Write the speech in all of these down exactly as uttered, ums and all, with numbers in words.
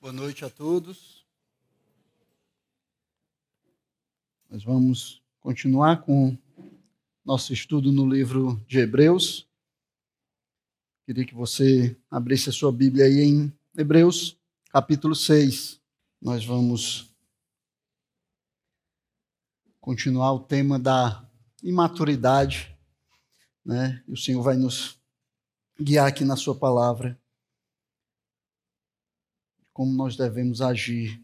Boa noite a todos. Nós vamos continuar com nosso estudo no livro de Hebreus. Queria que você abrisse a sua Bíblia aí em Hebreus, capítulo seis. Nós vamos continuar o tema da imaturidade, né? E o Senhor vai nos guiar aqui na sua palavra, como nós devemos agir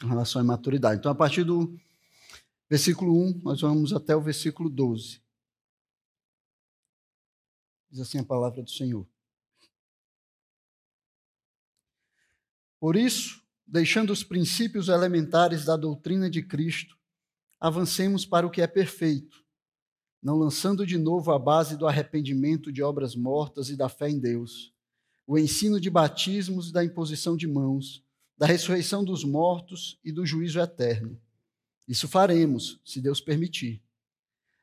em relação à imaturidade. Então, a partir do versículo um, nós vamos até o versículo doze. Diz assim a palavra do Senhor. Por isso, deixando os princípios elementares da doutrina de Cristo, avancemos para o que é perfeito, não lançando de novo a base do arrependimento de obras mortas e da fé em Deus, o ensino de batismos e da imposição de mãos, da ressurreição dos mortos e do juízo eterno. Isso faremos, se Deus permitir.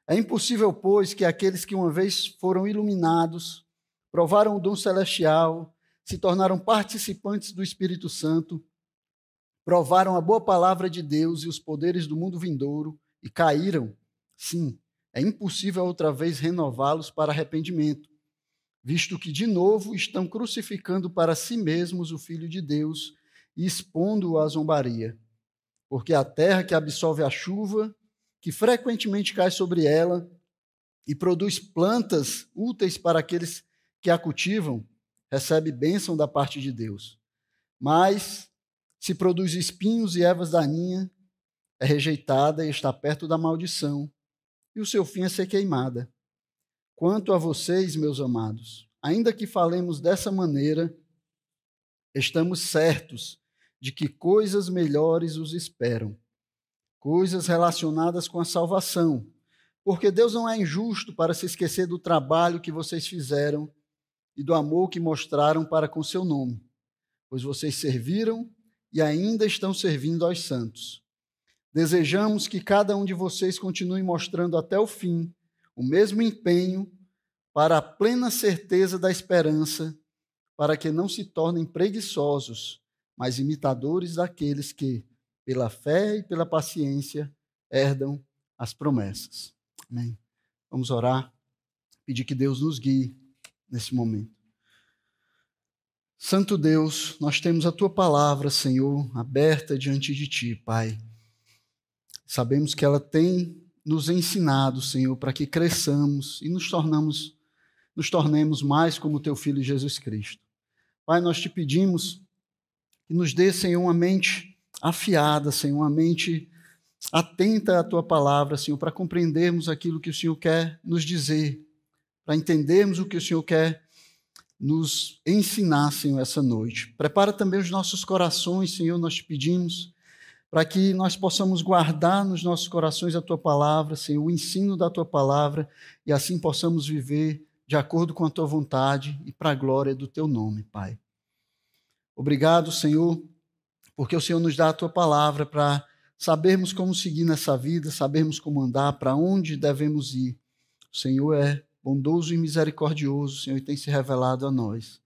É impossível, pois, que aqueles que uma vez foram iluminados, provaram o dom celestial, se tornaram participantes do Espírito Santo, provaram a boa palavra de Deus e os poderes do mundo vindouro e caíram. Sim, é impossível outra vez renová-los para arrependimento, visto que de novo estão crucificando para si mesmos o Filho de Deus e expondo-o à zombaria. Porque a terra que absorve a chuva, que frequentemente cai sobre ela e produz plantas úteis para aqueles que a cultivam, recebe bênção da parte de Deus. Mas, se produz espinhos e ervas daninhas, é rejeitada e está perto da maldição, e o seu fim é ser queimada. Quanto a vocês, meus amados, ainda que falemos dessa maneira, estamos certos de que coisas melhores os esperam, coisas relacionadas com a salvação, porque Deus não é injusto para se esquecer do trabalho que vocês fizeram e do amor que mostraram para com seu nome, pois vocês serviram e ainda estão servindo aos santos. Desejamos que cada um de vocês continue mostrando até o fim o mesmo empenho para a plena certeza da esperança, para que não se tornem preguiçosos, mas imitadores daqueles que, pela fé e pela paciência, herdam as promessas. Amém. Vamos orar, pedir que Deus nos guie nesse momento. Santo Deus, nós temos a Tua palavra, Senhor, aberta diante de Ti, Pai. Sabemos que ela tem nos ensinado, Senhor, para que cresçamos e nos tornamos, nos tornemos mais como Teu Filho Jesus Cristo. Pai, nós Te pedimos que nos dê, Senhor, uma mente afiada, Senhor, uma mente atenta à Tua palavra, Senhor, para compreendermos aquilo que o Senhor quer nos dizer, para entendermos o que o Senhor quer nos ensinar, Senhor, essa noite. Prepara também os nossos corações, Senhor, nós Te pedimos, para que nós possamos guardar nos nossos corações a Tua palavra, Senhor, o ensino da Tua palavra, e assim possamos viver de acordo com a Tua vontade e para a glória do Teu nome, Pai. Obrigado, Senhor, porque o Senhor nos dá a Tua palavra para sabermos como seguir nessa vida, sabermos como andar, para onde devemos ir. O Senhor é bondoso e misericordioso, Senhor, e tem se revelado a nós.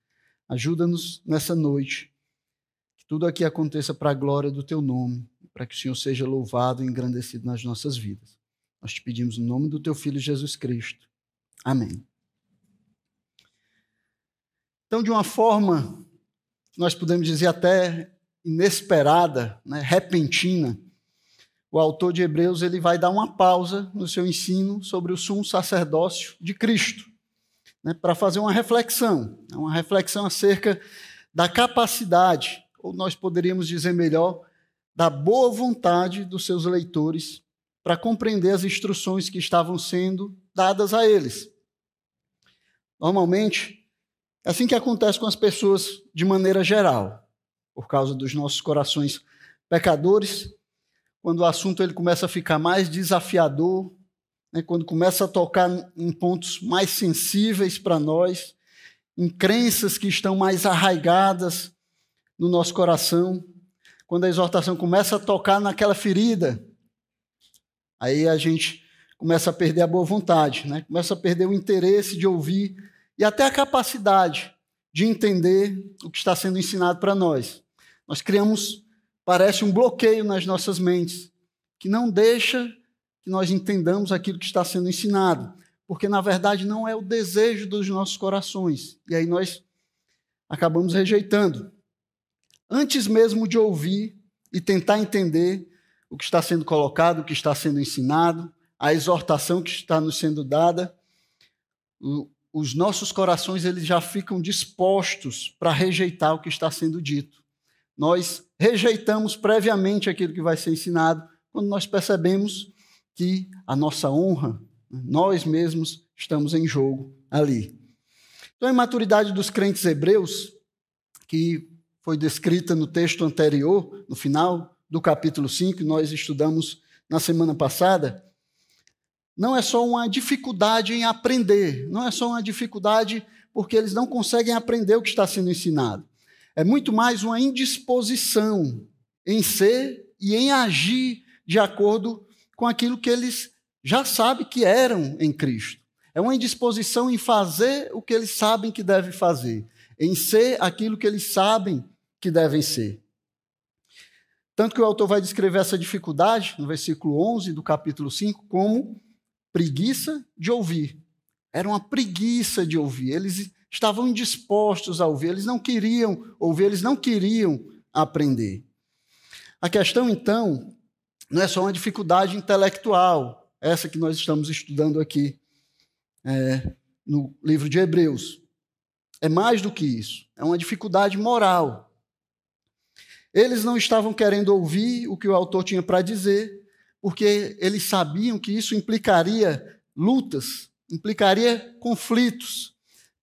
Ajuda-nos nessa noite, que tudo aqui aconteça para a glória do Teu nome, para que o Senhor seja louvado e engrandecido nas nossas vidas. Nós Te pedimos no nome do Teu Filho Jesus Cristo. Amém. Então, de uma forma, nós podemos dizer até inesperada, né, repentina, o autor de Hebreus ele vai dar uma pausa no seu ensino sobre o sumo sacerdócio de Cristo, né, para fazer uma reflexão, uma reflexão acerca da capacidade, ou nós poderíamos dizer melhor, da boa vontade dos seus leitores para compreender as instruções que estavam sendo dadas a eles. Normalmente, é assim que acontece com as pessoas de maneira geral, por causa dos nossos corações pecadores, quando o assunto ele começa a ficar mais desafiador, né, quando começa a tocar em pontos mais sensíveis para nós, em crenças que estão mais arraigadas no nosso coração, quando a exortação começa a tocar naquela ferida, aí a gente começa a perder a boa vontade, né, começa a perder o interesse de ouvir e até a capacidade de entender o que está sendo ensinado para nós. Nós criamos, parece, um bloqueio nas nossas mentes, que não deixa que nós entendamos aquilo que está sendo ensinado, porque, na verdade, não é o desejo dos nossos corações. E aí nós acabamos rejeitando. Antes mesmo de ouvir e tentar entender o que está sendo colocado, o que está sendo ensinado, a exortação que está nos sendo dada, os nossos corações eles já ficam dispostos para rejeitar o que está sendo dito. Nós rejeitamos previamente aquilo que vai ser ensinado quando nós percebemos que a nossa honra, nós mesmos, estamos em jogo ali. Então, a imaturidade dos crentes hebreus, que foi descrita no texto anterior, no final do capítulo cinco, que nós estudamos na semana passada, não é só uma dificuldade em aprender, não é só uma dificuldade porque eles não conseguem aprender o que está sendo ensinado. É muito mais uma indisposição em ser e em agir de acordo com aquilo que eles já sabem que eram em Cristo. É uma indisposição em fazer o que eles sabem que devem fazer, em ser aquilo que eles sabem que devem ser. Tanto que o autor vai descrever essa dificuldade, no versículo onze do capítulo cinco, como preguiça de ouvir. Era uma preguiça de ouvir. Eles estavam indispostos a ouvir, eles não queriam ouvir, eles não queriam aprender. A questão, então, não é só uma dificuldade intelectual, essa que nós estamos estudando aqui é, no livro de Hebreus. É mais do que isso, é uma dificuldade moral. Eles não estavam querendo ouvir o que o autor tinha para dizer, porque eles sabiam que isso implicaria lutas, implicaria conflitos,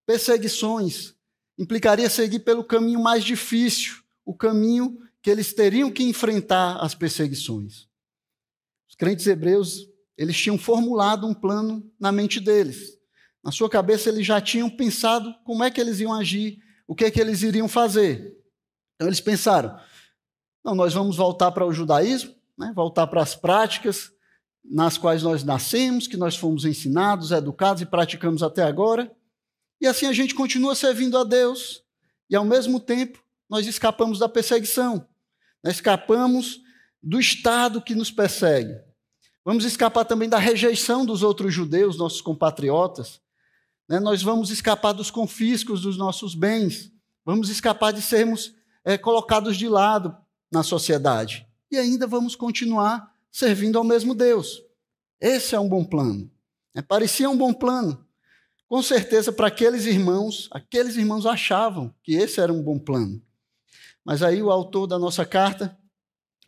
perseguições, implicaria seguir pelo caminho mais difícil, o caminho que eles teriam que enfrentar as perseguições. Os crentes hebreus, eles tinham formulado um plano na mente deles. Na sua cabeça, eles já tinham pensado como é que eles iam agir, o que é que eles iriam fazer. Então, eles pensaram, não, nós vamos voltar para o judaísmo, né? Voltar para as práticas nas quais nós nascemos, que nós fomos ensinados, educados e praticamos até agora. E assim a gente continua servindo a Deus e, ao mesmo tempo, nós escapamos da perseguição. Nós escapamos do Estado que nos persegue. Vamos escapar também da rejeição dos outros judeus, nossos compatriotas. Né? Nós vamos escapar dos confiscos dos nossos bens. Vamos escapar de sermos é, colocados de lado na sociedade. E ainda vamos continuar servindo ao mesmo Deus. Esse é um bom plano. É, parecia um bom plano. Com certeza, para aqueles irmãos, aqueles irmãos achavam que esse era um bom plano. Mas aí o autor da nossa carta,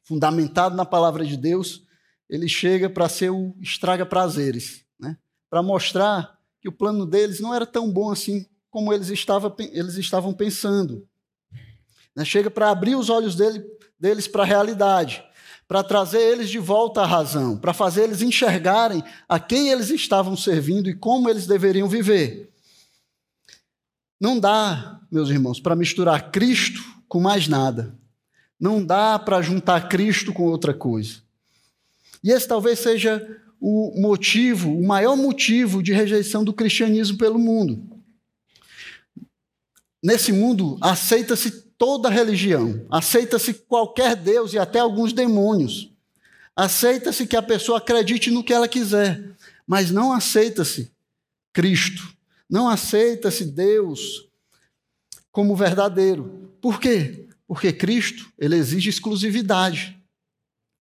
fundamentado na palavra de Deus, ele chega para ser o estraga-prazeres, né? Para mostrar que o plano deles não era tão bom assim como eles estavam, eles estavam pensando. Chega para abrir os olhos dele, deles para a realidade, para trazer eles de volta à razão, para fazer eles enxergarem a quem eles estavam servindo e como eles deveriam viver. Não dá, meus irmãos, para misturar Cristo com mais nada. Não dá para juntar Cristo com outra coisa. E esse talvez seja o motivo, o maior motivo de rejeição do cristianismo pelo mundo. Nesse mundo, aceita-se toda religião, aceita-se qualquer Deus e até alguns demônios. Aceita-se que a pessoa acredite no que ela quiser, mas não aceita-se Cristo, não aceita-se Deus como verdadeiro. Por quê? Porque Cristo, ele exige exclusividade.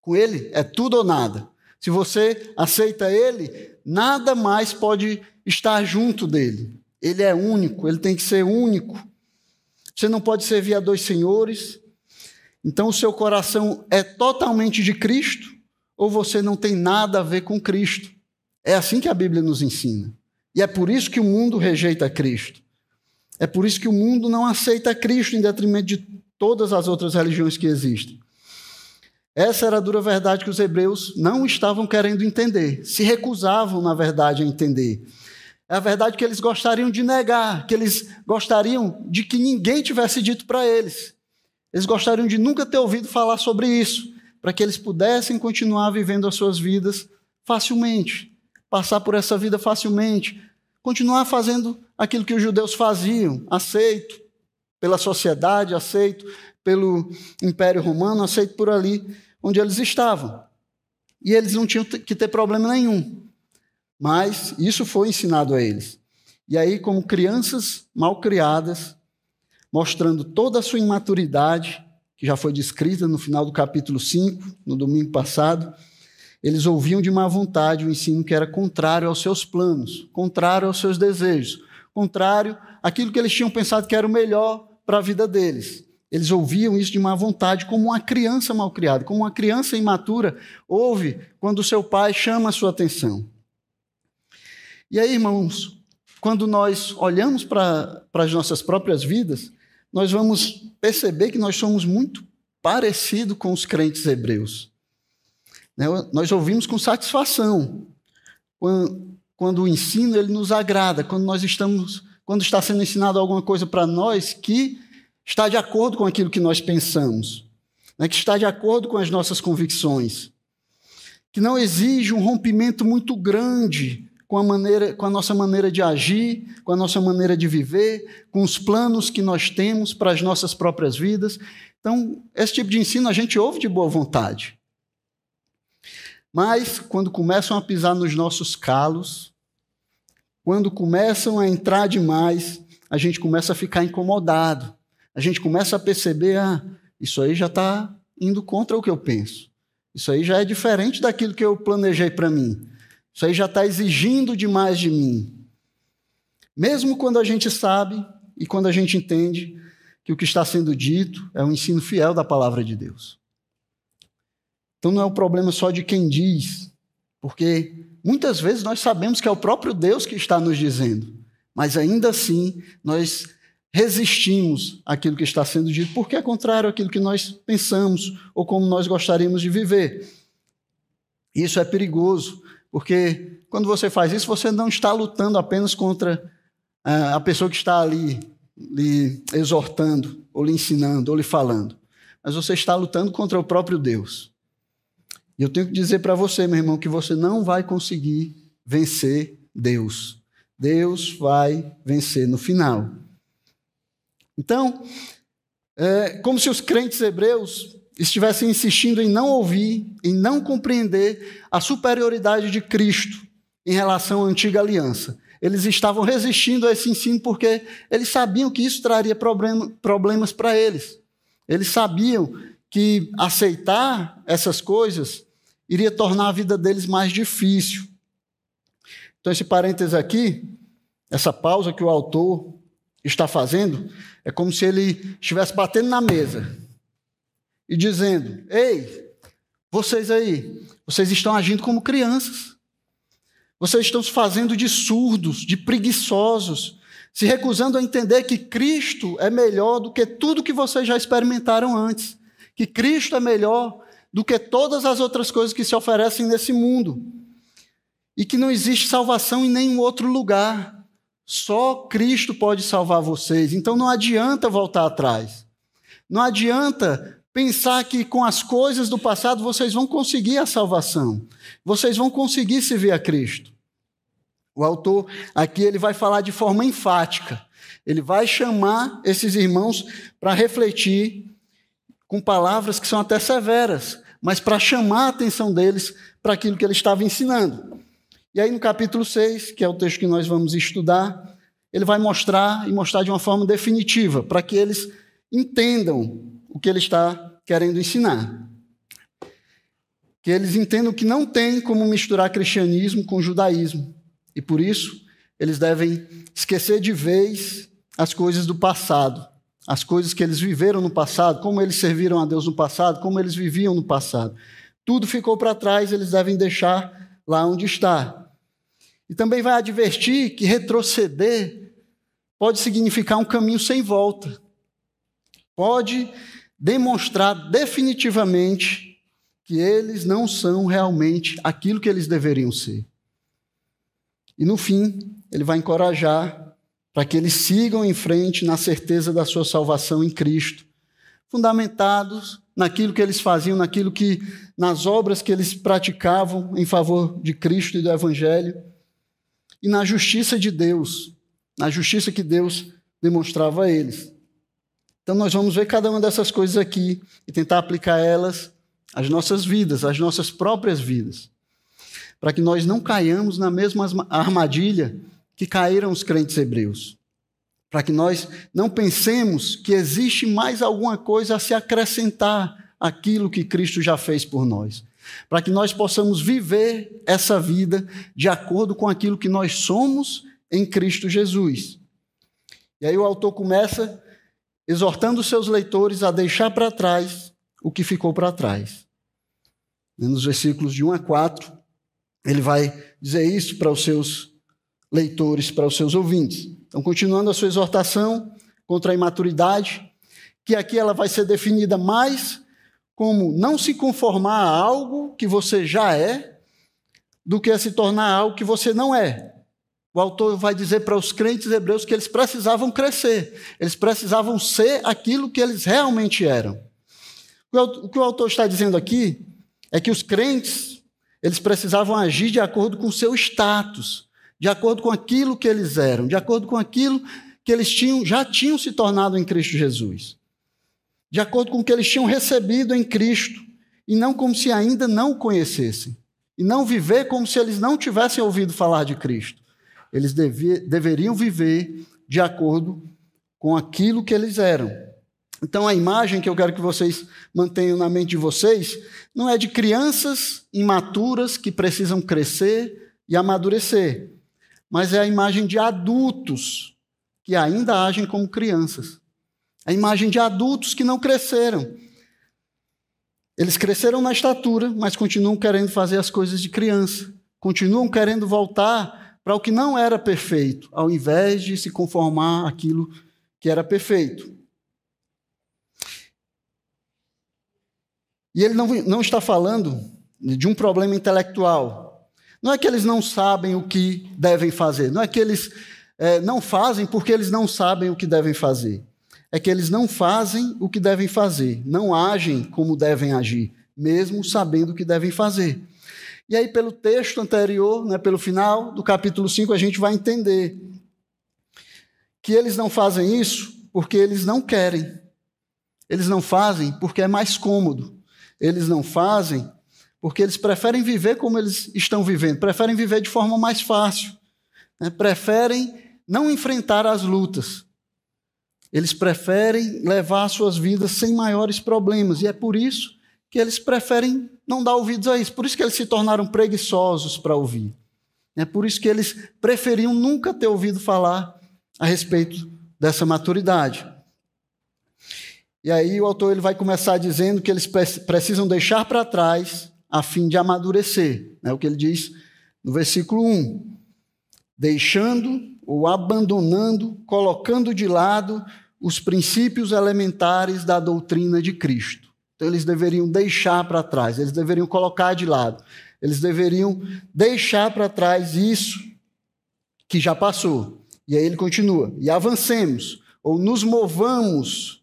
Com ele é tudo ou nada. Se você aceita ele, nada mais pode estar junto dele. Ele é único, ele tem que ser único. Você não pode servir a dois senhores. Então, o seu coração é totalmente de Cristo ou você não tem nada a ver com Cristo. É assim que a Bíblia nos ensina. E é por isso que o mundo rejeita Cristo. É por isso que o mundo não aceita Cristo em detrimento de todas as outras religiões que existem. Essa era a dura verdade que os hebreus não estavam querendo entender. Se recusavam, na verdade, a entender. É a verdade que eles gostariam de negar, que eles gostariam de que ninguém tivesse dito para eles. Eles gostariam de nunca ter ouvido falar sobre isso, para que eles pudessem continuar vivendo as suas vidas facilmente, passar por essa vida facilmente, continuar fazendo aquilo que os judeus faziam, aceito pela sociedade, aceito pelo Império Romano, aceito por ali onde eles estavam. E eles não tinham que ter problema nenhum. Mas isso foi ensinado a eles. E aí, como crianças mal criadas, mostrando toda a sua imaturidade, que já foi descrita no final do capítulo cinco, no domingo passado, eles ouviam de má vontade o ensino que era contrário aos seus planos, contrário aos seus desejos, contrário àquilo que eles tinham pensado que era o melhor para a vida deles. Eles ouviam isso de má vontade, como uma criança mal criada, como uma criança imatura ouve quando o seu pai chama a sua atenção. E aí, irmãos, quando nós olhamos para as nossas próprias vidas, nós vamos perceber que nós somos muito parecidos com os crentes hebreus. Nós ouvimos com satisfação quando, quando o ensino ele nos agrada, quando, nós estamos, quando está sendo ensinado alguma coisa para nós que está de acordo com aquilo que nós pensamos, né, que está de acordo com as nossas convicções, que não exige um rompimento muito grande com a, maneira, com a nossa maneira de agir, com a nossa maneira de viver, com os planos que nós temos para as nossas próprias vidas. Então, esse tipo de ensino a gente ouve de boa vontade. Mas, quando começam a pisar nos nossos calos, quando começam a entrar demais, a gente começa a ficar incomodado. A gente começa a perceber, ah, isso aí já está indo contra o que eu penso. Isso aí já é diferente daquilo que eu planejei para mim. Isso aí já está exigindo demais de mim. Mesmo quando a gente sabe e quando a gente entende que o que está sendo dito é um ensino fiel da palavra de Deus. Então não é um problema só de quem diz, porque muitas vezes nós sabemos que é o próprio Deus que está nos dizendo, mas ainda assim nós resistimos àquilo que está sendo dito, porque é contrário àquilo que nós pensamos ou como nós gostaríamos de viver. Isso é perigoso, porque quando você faz isso, você não está lutando apenas contra a pessoa que está ali lhe exortando, ou lhe ensinando, ou lhe falando, mas você está lutando contra o próprio Deus. E eu tenho que dizer para você, meu irmão, que você não vai conseguir vencer Deus. Deus vai vencer no final. Então, é como se os crentes hebreus estivessem insistindo em não ouvir, em não compreender a superioridade de Cristo em relação à antiga aliança. Eles estavam resistindo a esse ensino porque eles sabiam que isso traria problemas para eles. Eles sabiam que aceitar essas coisas iria tornar a vida deles mais difícil. Então, esse parênteses aqui, essa pausa que o autor está fazendo, é como se ele estivesse batendo na mesa e dizendo, ei, vocês aí, vocês estão agindo como crianças. Vocês estão se fazendo de surdos, de preguiçosos, se recusando a entender que Cristo é melhor do que tudo que vocês já experimentaram antes, que Cristo é melhor do que todas as outras coisas que se oferecem nesse mundo e que não existe salvação em nenhum outro lugar. Só Cristo pode salvar vocês. Então não adianta voltar atrás. Não adianta pensar que com as coisas do passado vocês vão conseguir a salvação. Vocês vão conseguir servir a Cristo. O autor aqui ele vai falar de forma enfática. Ele vai chamar esses irmãos para refletir com palavras que são até severas, mas para chamar a atenção deles para aquilo que ele estava ensinando. E aí no capítulo seis, que é o texto que nós vamos estudar, ele vai mostrar e mostrar de uma forma definitiva, para que eles entendam o que ele está querendo ensinar. Que eles entendam que não tem como misturar cristianismo com judaísmo. E por isso, eles devem esquecer de vez as coisas do passado. As coisas que eles viveram no passado, como eles serviram a Deus no passado, como eles viviam no passado. Tudo ficou para trás, eles devem deixar lá onde está. E também vai advertir que retroceder pode significar um caminho sem volta. Pode demonstrar definitivamente que eles não são realmente aquilo que eles deveriam ser. E no fim, ele vai encorajar para que eles sigam em frente na certeza da sua salvação em Cristo, fundamentados naquilo que eles faziam, naquilo que, nas obras que eles praticavam em favor de Cristo e do Evangelho, e na justiça de Deus, na justiça que Deus demonstrava a eles. Então, nós vamos ver cada uma dessas coisas aqui e tentar aplicar elas às nossas vidas, às nossas próprias vidas, para que nós não caiamos na mesma armadilha que caíram os crentes hebreus, para que nós não pensemos que existe mais alguma coisa a se acrescentar àquilo que Cristo já fez por nós, para que nós possamos viver essa vida de acordo com aquilo que nós somos em Cristo Jesus. E aí o autor começa exortando seus leitores a deixar para trás o que ficou para trás. Nos versículos de um a quatro, ele vai dizer isso para os seus leitores, para os seus ouvintes. Então, continuando a sua exortação contra a imaturidade, que aqui ela vai ser definida mais como não se conformar a algo que você já é, do que a se tornar algo que você não é. O autor vai dizer para os crentes hebreus que eles precisavam crescer, eles precisavam ser aquilo que eles realmente eram. O que o autor está dizendo aqui é que os crentes, eles precisavam agir de acordo com o seu status, de acordo com aquilo que eles eram, de acordo com aquilo que eles tinham, já tinham se tornado em Cristo Jesus, de acordo com o que eles tinham recebido em Cristo, e não como se ainda não o conhecessem, e não viver como se eles não tivessem ouvido falar de Cristo. Eles deviam, deveriam viver de acordo com aquilo que eles eram. Então, a imagem que eu quero que vocês mantenham na mente de vocês não é de crianças imaturas que precisam crescer e amadurecer, mas é a imagem de adultos que ainda agem como crianças. A imagem de adultos que não cresceram. Eles cresceram na estatura, mas continuam querendo fazer as coisas de criança. Continuam querendo voltar para o que não era perfeito, ao invés de se conformar àquilo que era perfeito. E ele não, não está falando de um problema intelectual. Não é que eles não sabem o que devem fazer. Não é que eles é, não fazem porque eles não sabem o que devem fazer. É que eles não fazem o que devem fazer. Não agem como devem agir, mesmo sabendo o que devem fazer. E aí, pelo texto anterior, né, pelo final do capítulo cinco, a gente vai entender que eles não fazem isso porque eles não querem. Eles não fazem porque é mais cômodo. Eles não fazem porque eles preferem viver como eles estão vivendo, preferem viver de forma mais fácil, né? Preferem não enfrentar as lutas. Eles preferem levar suas vidas sem maiores problemas, e é por isso que eles preferem não dar ouvidos a isso. Por isso que eles se tornaram preguiçosos para ouvir. É por isso que eles preferiam nunca ter ouvido falar a respeito dessa maturidade. E aí o autor ele vai começar dizendo que eles precisam deixar para trás a fim de amadurecer. É o que ele diz no versículo um. Deixando ou abandonando, colocando de lado os princípios elementares da doutrina de Cristo. Então eles deveriam deixar para trás, eles deveriam colocar de lado, eles deveriam deixar para trás isso que já passou. E aí ele continua. E avancemos ou nos movamos.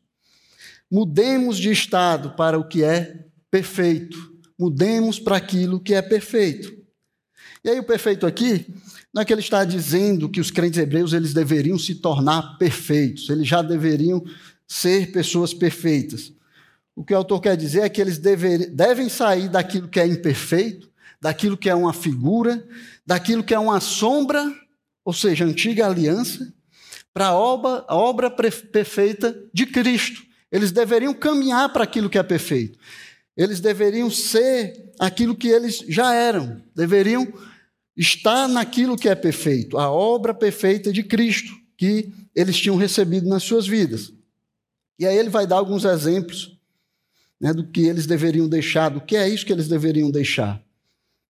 Mudemos de estado para o que é perfeito. Mudemos para aquilo que é perfeito. E aí o perfeito aqui, não é que ele está dizendo que os crentes hebreus eles deveriam se tornar perfeitos, eles já deveriam ser pessoas perfeitas. O que o autor quer dizer é que eles dever, devem sair daquilo que é imperfeito, daquilo que é uma figura, daquilo que é uma sombra, ou seja, antiga aliança, para a obra, a obra perfeita de Cristo. Eles deveriam caminhar para aquilo que é perfeito. Eles deveriam ser aquilo que eles já eram. Deveriam estar naquilo que é perfeito, a obra perfeita de Cristo que eles tinham recebido nas suas vidas. E aí ele vai dar alguns exemplos, né, do que eles deveriam deixar, do que é isso que eles deveriam deixar.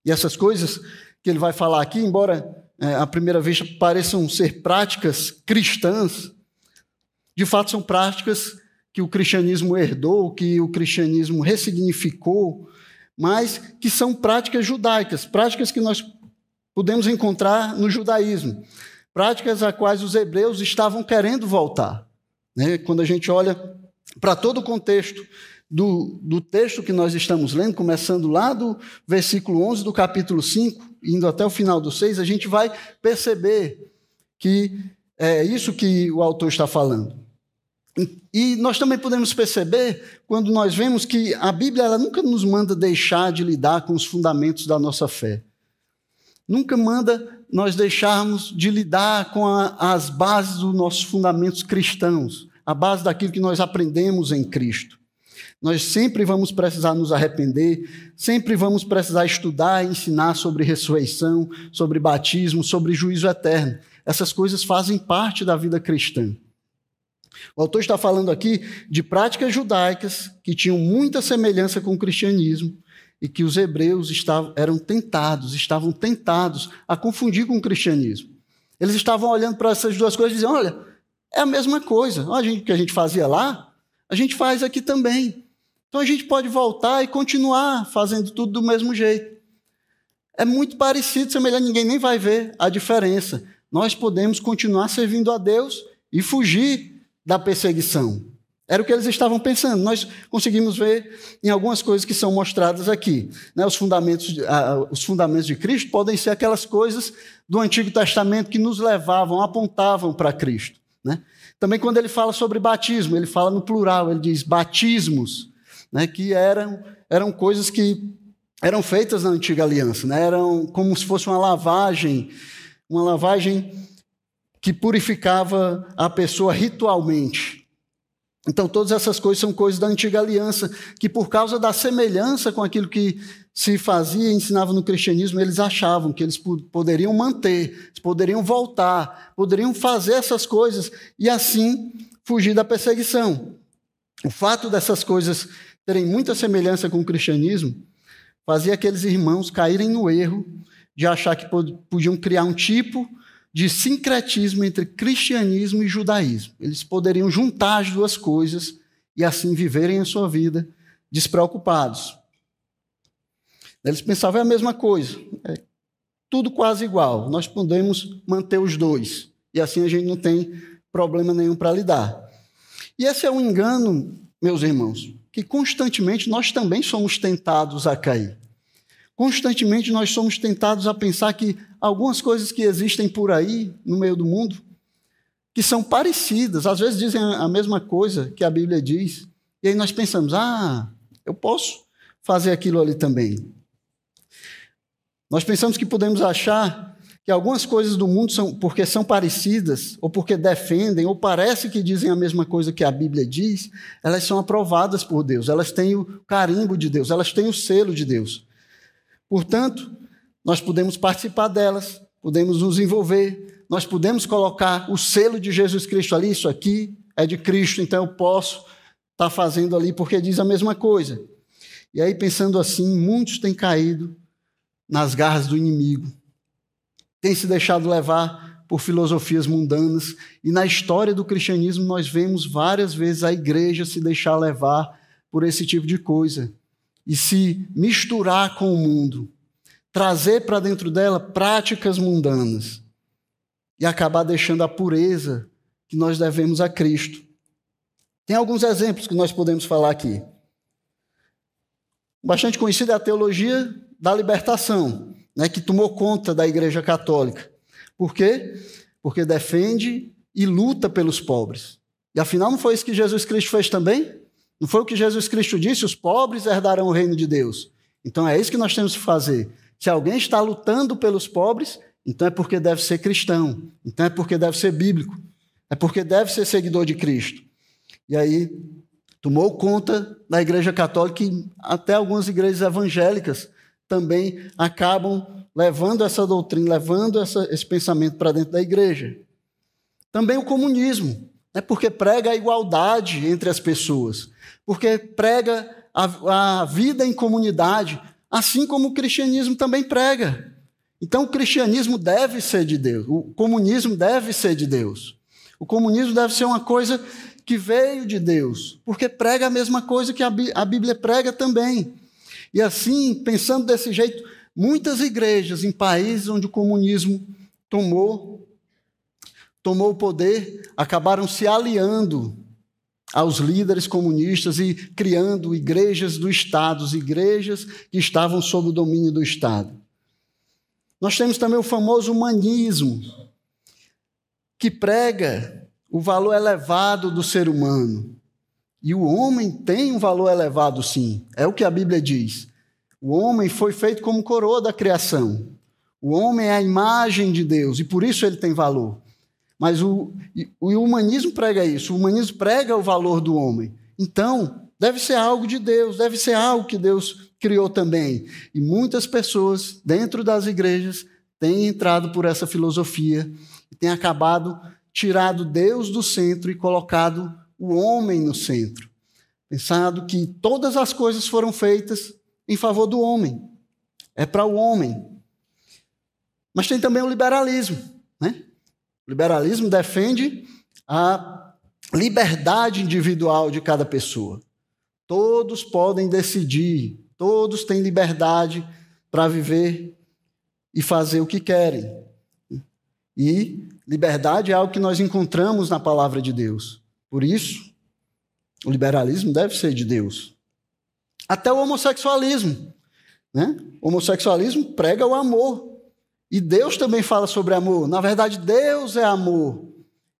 E essas coisas que ele vai falar aqui, embora é, à primeira vista pareçam ser práticas cristãs, de fato são práticas que o cristianismo herdou, que o cristianismo ressignificou, mas que são práticas judaicas, práticas que nós podemos encontrar no judaísmo, práticas a quais os hebreus estavam querendo voltar. Né? Quando a gente olha para todo o contexto do, do texto que nós estamos lendo, começando lá do versículo onze do capítulo cinco, indo até o final do seis, a gente vai perceber que é isso que o autor está falando. E nós também podemos perceber, quando nós vemos que a Bíblia ela nunca nos manda deixar de lidar com os fundamentos da nossa fé. Nunca manda nós deixarmos de lidar com a, as bases dos nossos fundamentos cristãos, a base daquilo que nós aprendemos em Cristo. Nós sempre vamos precisar nos arrepender, sempre vamos precisar estudar e ensinar sobre ressurreição, sobre batismo, sobre juízo eterno. Essas coisas fazem parte da vida cristã. O autor está falando aqui de práticas judaicas que tinham muita semelhança com o cristianismo e que os hebreus estavam, eram tentados, estavam tentados a confundir com o cristianismo. Eles estavam olhando para essas duas coisas e diziam, olha, é a mesma coisa. Olha, o que a gente fazia lá, a gente faz aqui também. Então a gente pode voltar e continuar fazendo tudo do mesmo jeito. É muito parecido, semelhante, ninguém nem vai ver a diferença. Nós podemos continuar servindo a Deus e fugir da perseguição. Era o que eles estavam pensando. Nós conseguimos ver em algumas coisas que são mostradas aqui. Né? Os fundamentos, os fundamentos de Cristo podem ser aquelas coisas do Antigo Testamento que nos levavam, apontavam para Cristo. Né? Também quando ele fala sobre batismo, ele fala no plural, ele diz batismos, né? Que eram, eram coisas que eram feitas na Antiga Aliança. Né? Eram como se fosse uma lavagem, uma lavagem... que purificava a pessoa ritualmente. Então, todas essas coisas são coisas da Antiga Aliança, que por causa da semelhança com aquilo que se fazia e ensinava no cristianismo, eles achavam que eles poderiam manter, poderiam voltar, poderiam fazer essas coisas e, assim, fugir da perseguição. O fato dessas coisas terem muita semelhança com o cristianismo fazia aqueles irmãos caírem no erro de achar que podiam criar um tipo de sincretismo entre cristianismo e judaísmo. Eles poderiam juntar as duas coisas e assim viverem a sua vida despreocupados. Eles pensavam, é a mesma coisa, é tudo quase igual, nós podemos manter os dois, e assim a gente não tem problema nenhum para lidar. E esse é um engano, meus irmãos, que constantemente nós também somos tentados a cair. Constantemente nós somos tentados a pensar que algumas coisas que existem por aí, no meio do mundo, que são parecidas, às vezes dizem a mesma coisa que a Bíblia diz, e aí nós pensamos, ah, eu posso fazer aquilo ali também. Nós pensamos que podemos achar que algumas coisas do mundo são porque são parecidas, ou porque defendem, ou parece que dizem a mesma coisa que a Bíblia diz, elas são aprovadas por Deus, elas têm o carimbo de Deus, elas têm o selo de Deus. Portanto, nós podemos participar delas, podemos nos envolver, nós podemos colocar o selo de Jesus Cristo ali, isso aqui é de Cristo, então eu posso estar fazendo ali porque diz a mesma coisa. E aí, pensando assim, muitos têm caído nas garras do inimigo, têm se deixado levar por filosofias mundanas, e na história do cristianismo nós vemos várias vezes a igreja se deixar levar por esse tipo de coisa e se misturar com o mundo, trazer para dentro dela práticas mundanas e acabar deixando a pureza que nós devemos a Cristo. Tem alguns exemplos que nós podemos falar aqui. Bastante conhecida é a teologia da libertação, né, que tomou conta da Igreja Católica. Por quê? Porque defende e luta pelos pobres. E afinal, não foi isso que Jesus Cristo fez também? Não foi o que Jesus Cristo disse? Os pobres herdarão o reino de Deus. Então é isso que nós temos que fazer. Se alguém está lutando pelos pobres, então é porque deve ser cristão, então é porque deve ser bíblico, é porque deve ser seguidor de Cristo. E aí tomou conta da Igreja Católica e até algumas igrejas evangélicas também acabam levando essa doutrina, levando essa, esse pensamento para dentro da igreja. Também o comunismo. É porque prega a igualdade entre as pessoas, porque prega a, a vida em comunidade, assim como o cristianismo também prega. Então, o cristianismo deve ser de Deus, o comunismo deve ser de Deus. O comunismo deve ser uma coisa que veio de Deus, porque prega a mesma coisa que a Bíblia prega também. E assim, pensando desse jeito, muitas igrejas em países onde o comunismo tomou tomou o poder, acabaram se aliando aos líderes comunistas e criando igrejas do Estado, igrejas que estavam sob o domínio do Estado. Nós temos também o famoso humanismo, que prega o valor elevado do ser humano. E o homem tem um valor elevado, sim. É o que a Bíblia diz. O homem foi feito como coroa da criação. O homem é a imagem de Deus e por isso ele tem valor. Mas o, o humanismo prega isso. O humanismo prega o valor do homem. Então, deve ser algo de Deus, deve ser algo que Deus criou também. E muitas pessoas dentro das igrejas têm entrado por essa filosofia e têm acabado tirado Deus do centro e colocado o homem no centro. Pensado que todas as coisas foram feitas em favor do homem. É para o homem. Mas tem também o liberalismo, né? O liberalismo defende a liberdade individual de cada pessoa. Todos podem decidir, todos têm liberdade para viver e fazer o que querem. E liberdade é algo que nós encontramos na palavra de Deus. Por isso, o liberalismo deve ser de Deus. Até o homossexualismo, né? O homossexualismo prega o amor. E Deus também fala sobre amor. Na verdade, Deus é amor.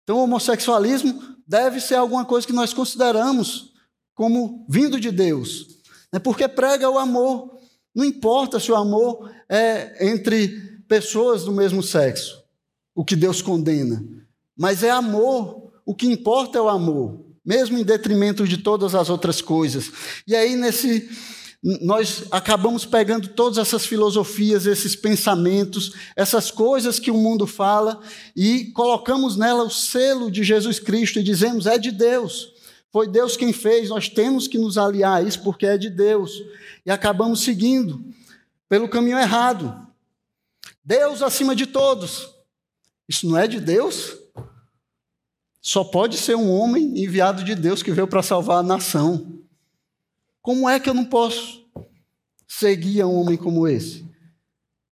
Então, o homossexualismo deve ser alguma coisa que nós consideramos como vindo de Deus, né? Porque prega o amor. Não importa se o amor é entre pessoas do mesmo sexo, o que Deus condena. Mas é amor. O que importa é o amor, mesmo em detrimento de todas as outras coisas. E aí, nesse... nós acabamos pegando todas essas filosofias, esses pensamentos, essas coisas que o mundo fala e colocamos nela o selo de Jesus Cristo e dizemos, é de Deus, foi Deus quem fez, nós temos que nos aliar a isso porque é de Deus. E acabamos seguindo pelo caminho errado. Deus acima de todos. Isso não é de Deus? Só pode ser um homem enviado de Deus que veio para salvar a nação. Como é que eu não posso seguir um homem como esse?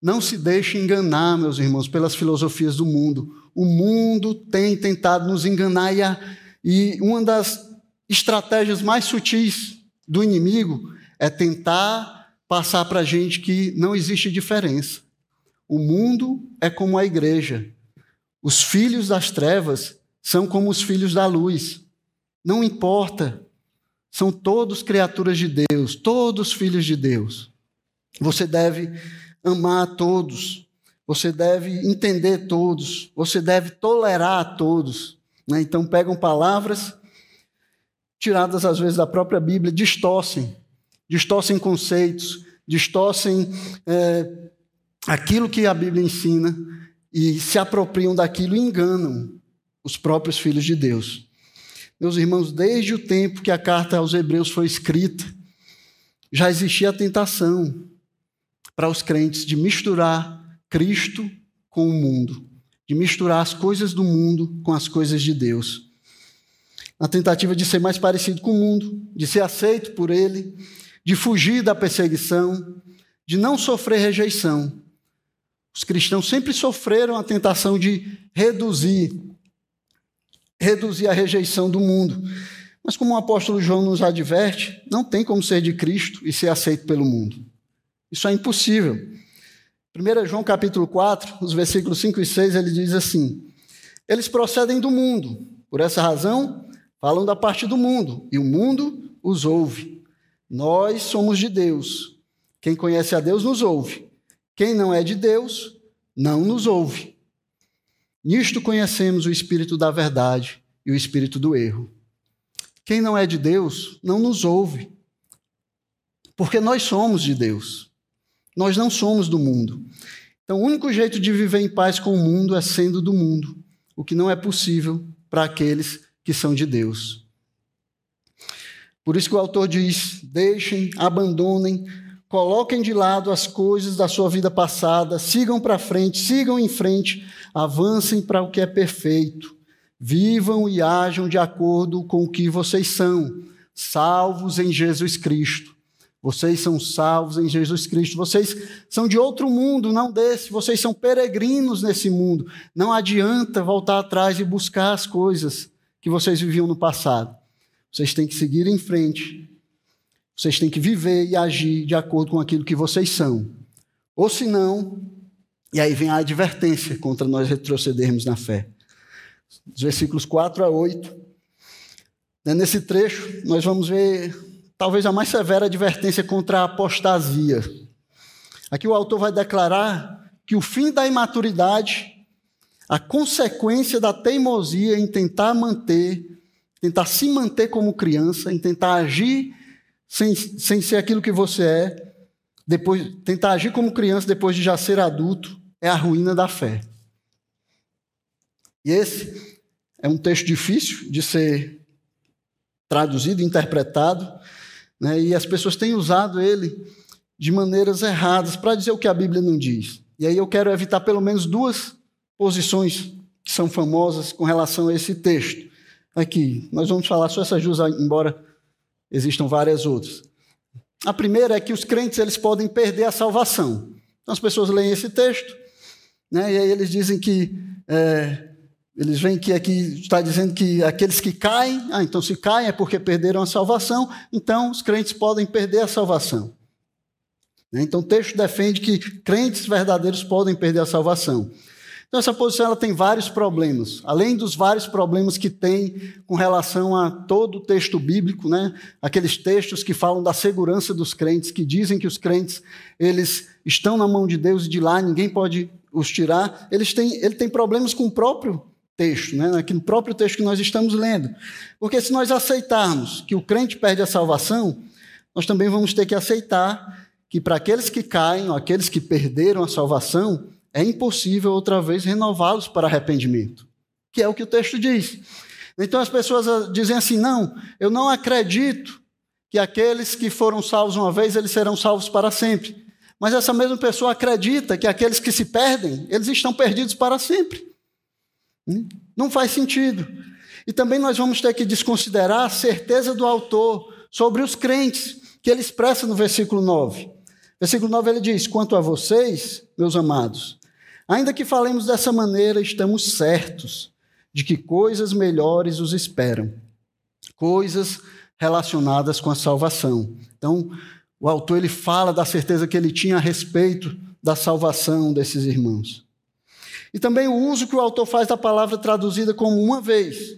Não se deixe enganar, meus irmãos, pelas filosofias do mundo. O mundo tem tentado nos enganar e, a, e uma das estratégias mais sutis do inimigo é tentar passar para a gente que não existe diferença. O mundo é como a igreja. Os filhos das trevas são como os filhos da luz. Não importa. São todos criaturas de Deus, todos filhos de Deus. Você deve amar a todos, você deve entender todos, você deve tolerar a todos, né? Então, pegam palavras tiradas, às vezes, da própria Bíblia, distorcem, distorcem conceitos, distorcem é, aquilo que a Bíblia ensina e se apropriam daquilo e enganam os próprios filhos de Deus. Meus irmãos, desde o tempo que a carta aos Hebreus foi escrita, já existia a tentação para os crentes de misturar Cristo com o mundo, de misturar as coisas do mundo com as coisas de Deus. Na tentativa de ser mais parecido com o mundo, de ser aceito por ele, de fugir da perseguição, de não sofrer rejeição. Os cristãos sempre sofreram a tentação de reduzir reduzir a rejeição do mundo. Mas como o apóstolo João nos adverte, não tem como ser de Cristo e ser aceito pelo mundo. Isso é impossível. primeiro João capítulo quatro, os versículos cinco e seis, ele diz assim, eles procedem do mundo, por essa razão falam da parte do mundo, e o mundo os ouve. Nós somos de Deus. Quem conhece a Deus nos ouve. Quem não é de Deus não nos ouve. Nisto conhecemos o espírito da verdade e o espírito do erro. Quem não é de Deus não nos ouve, porque nós somos de Deus. Nós não somos do mundo. Então, o único jeito de viver em paz com o mundo é sendo do mundo, o que não é possível para aqueles que são de Deus. Por isso que o autor diz, deixem, abandonem, coloquem de lado as coisas da sua vida passada, sigam para frente, sigam em frente, avancem para o que é perfeito. Vivam e ajam de acordo com o que vocês são, salvos em Jesus Cristo. Vocês são salvos em Jesus Cristo. Vocês são de outro mundo, não desse. Vocês são peregrinos nesse mundo. Não adianta voltar atrás e buscar as coisas que vocês viviam no passado. Vocês têm que seguir em frente. Vocês têm que viver e agir de acordo com aquilo que vocês são. Ou se não, e aí vem a advertência contra nós retrocedermos na fé. dos versículos quatro a oito. Nesse trecho, nós vamos ver talvez a mais severa advertência contra a apostasia. Aqui o autor vai declarar que o fim da imaturidade, a consequência da teimosia em tentar manter, tentar se manter como criança, em tentar agir sem, sem ser aquilo que você é, depois, tentar agir como criança depois de já ser adulto, é a ruína da fé. E esse é um texto difícil de ser traduzido, interpretado, né? E as pessoas têm usado ele de maneiras erradas para dizer o que a Bíblia não diz. E aí eu quero evitar pelo menos duas posições que são famosas com relação a esse texto. Aqui, nós vamos falar só essas duas, embora existam várias outras. A primeira é que os crentes eles podem perder a salvação. Então as pessoas leem esse texto, né? E aí eles dizem que... É, eles veem que aqui está dizendo que aqueles que caem, ah, então se caem é porque perderam a salvação, então os crentes podem perder a salvação. Então o texto defende que crentes verdadeiros podem perder a salvação. Então essa posição ela tem vários problemas, além dos vários problemas que tem com relação a todo o texto bíblico, né? Aqueles textos que falam da segurança dos crentes, que dizem que os crentes eles estão na mão de Deus e de lá ninguém pode os tirar. Eles têm, ele tem problemas com o próprio texto, né? Aqui no próprio texto que nós estamos lendo. Porque se nós aceitarmos que o crente perde a salvação, nós também vamos ter que aceitar que para aqueles que caem, ou aqueles que perderam a salvação, é impossível outra vez renová-los para arrependimento, que é o que o texto diz. Então as pessoas dizem assim, não, eu não acredito que aqueles que foram salvos uma vez, eles serão salvos para sempre. Mas essa mesma pessoa acredita que aqueles que se perdem, eles estão perdidos para sempre. Não faz sentido. E também nós vamos ter que desconsiderar a certeza do autor sobre os crentes, que ele expressa no versículo nove. Versículo nove ele diz, quanto a vocês, meus amados, ainda que falemos dessa maneira, estamos certos de que coisas melhores os esperam, coisas relacionadas com a salvação. Então, o autor ele fala da certeza que ele tinha a respeito da salvação desses irmãos. E também o uso que o autor faz da palavra traduzida como uma vez,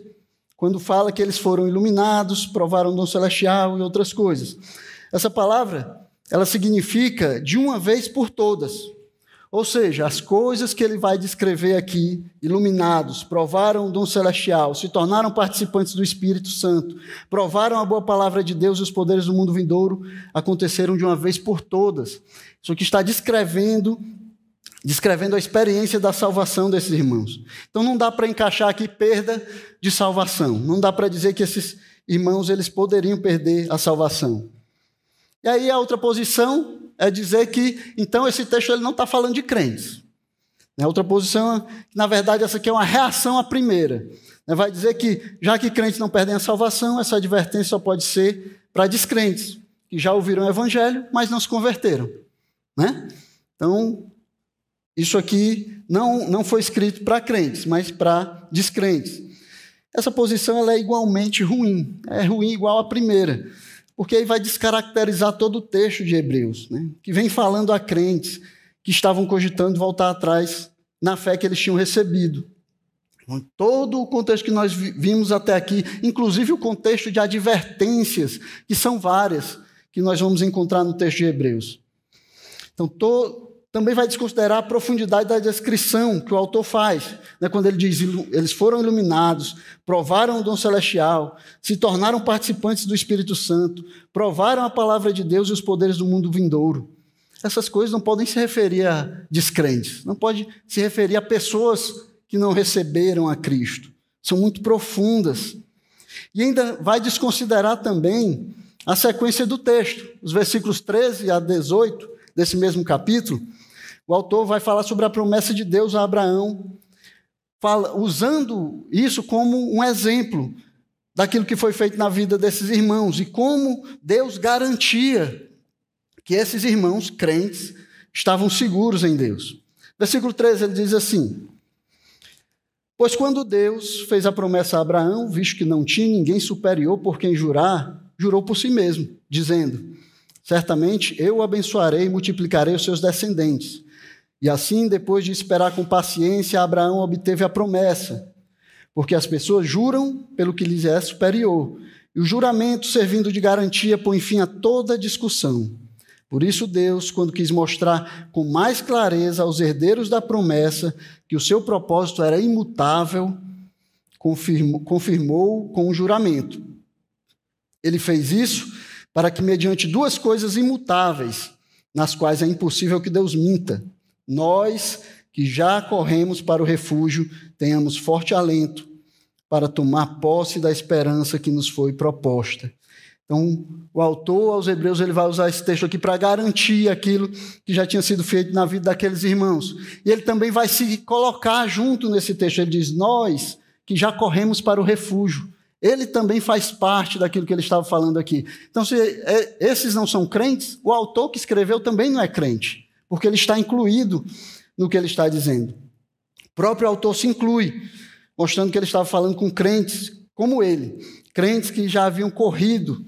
quando fala que eles foram iluminados, provaram o dom celestial e outras coisas. Essa palavra, ela significa de uma vez por todas. Ou seja, as coisas que ele vai descrever aqui, iluminados, provaram o dom celestial, se tornaram participantes do Espírito Santo, provaram a boa palavra de Deus e os poderes do mundo vindouro, aconteceram de uma vez por todas. Isso aqui está descrevendo... descrevendo a experiência da salvação desses irmãos. Então não dá para encaixar aqui perda de salvação. Não dá para dizer que esses irmãos eles poderiam perder a salvação. E aí a outra posição é dizer que, então, esse texto ele não está falando de crentes. A outra posição, na verdade, essa aqui é uma reação à primeira. Vai dizer que, já que crentes não perdem a salvação, essa advertência só pode ser para descrentes, que já ouviram o evangelho, mas não se converteram. Né? Então... isso aqui não, não foi escrito para crentes, mas para descrentes. Essa posição ela é igualmente ruim. É ruim igual à primeira, porque aí vai descaracterizar todo o texto de Hebreus, né? Que vem falando a crentes que estavam cogitando voltar atrás na fé que eles tinham recebido. Todo o contexto que nós vimos até aqui, inclusive o contexto de advertências, que são várias, que nós vamos encontrar no texto de Hebreus. Então, todo... também vai desconsiderar a profundidade da descrição que o autor faz, né? Quando ele diz, eles foram iluminados, provaram o dom celestial, se tornaram participantes do Espírito Santo, provaram a palavra de Deus e os poderes do mundo vindouro. Essas coisas não podem se referir a descrentes, não pode se referir a pessoas que não receberam a Cristo. São muito profundas. E ainda vai desconsiderar também a sequência do texto, os versículos treze a dezoito desse mesmo capítulo. O autor vai falar sobre a promessa de Deus a Abraão, fala, usando isso como um exemplo daquilo que foi feito na vida desses irmãos e como Deus garantia que esses irmãos crentes estavam seguros em Deus. Versículo treze, ele diz assim, pois quando Deus fez a promessa a Abraão, visto que não tinha ninguém superior por quem jurar, jurou por si mesmo, dizendo, certamente eu o abençoarei e multiplicarei os seus descendentes. E assim, depois de esperar com paciência, Abraão obteve a promessa. porque as pessoas juram pelo que lhes é superior, e o juramento servindo de garantia põe fim a toda discussão. Por isso Deus, quando quis mostrar com mais clareza aos herdeiros da promessa que o seu propósito era imutável, confirmou, confirmou com um juramento. Ele fez isso para que, mediante duas coisas imutáveis, nas quais é impossível que Deus minta, nós, que já corremos para o refúgio, tenhamos forte alento para tomar posse da esperança que nos foi proposta. Então, o autor aos Hebreus ele vai usar esse texto aqui para garantir aquilo que já tinha sido feito na vida daqueles irmãos. E ele também vai se colocar junto nesse texto. Ele diz, nós que já corremos para o refúgio. Ele também faz parte daquilo que ele estava falando aqui. Então, se esses não são crentes, o autor que escreveu também não é crente, porque ele está incluído no que ele está dizendo. O próprio autor se inclui, mostrando que ele estava falando com crentes como ele, crentes que já haviam corrido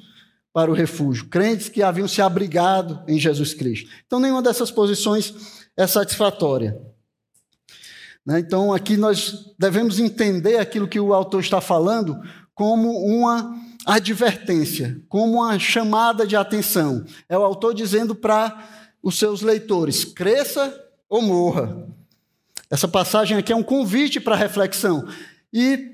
para o refúgio, crentes que haviam se abrigado em Jesus Cristo. Então, nenhuma dessas posições é satisfatória. Então, aqui nós devemos entender aquilo que o autor está falando como uma advertência, como uma chamada de atenção. É o autor dizendo para os seus leitores, cresça ou morra. Essa passagem aqui é um convite para reflexão. E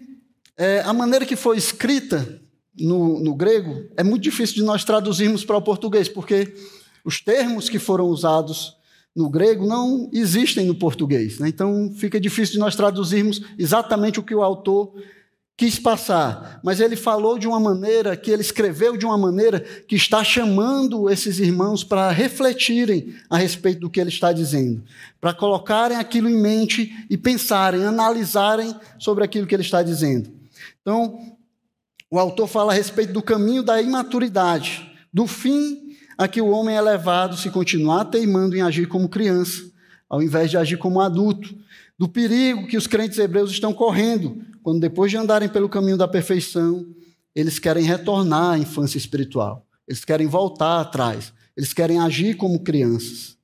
é, a maneira que foi escrita no, no grego é muito difícil de nós traduzirmos para o português, porque os termos que foram usados no grego não existem no português, né? Então fica difícil de nós traduzirmos exatamente o que o autor quis passar. Mas ele falou de uma maneira, que ele escreveu de uma maneira que está chamando esses irmãos para refletirem a respeito do que ele está dizendo, para colocarem aquilo em mente e pensarem, analisarem sobre aquilo que ele está dizendo. Então, o autor fala a respeito do caminho da imaturidade, do fim a que o homem é levado se continuar teimando em agir como criança, ao invés de agir como adulto, do perigo que os crentes hebreus estão correndo, quando depois de andarem pelo caminho da perfeição, eles querem retornar à infância espiritual, eles querem voltar atrás, eles querem agir como crianças.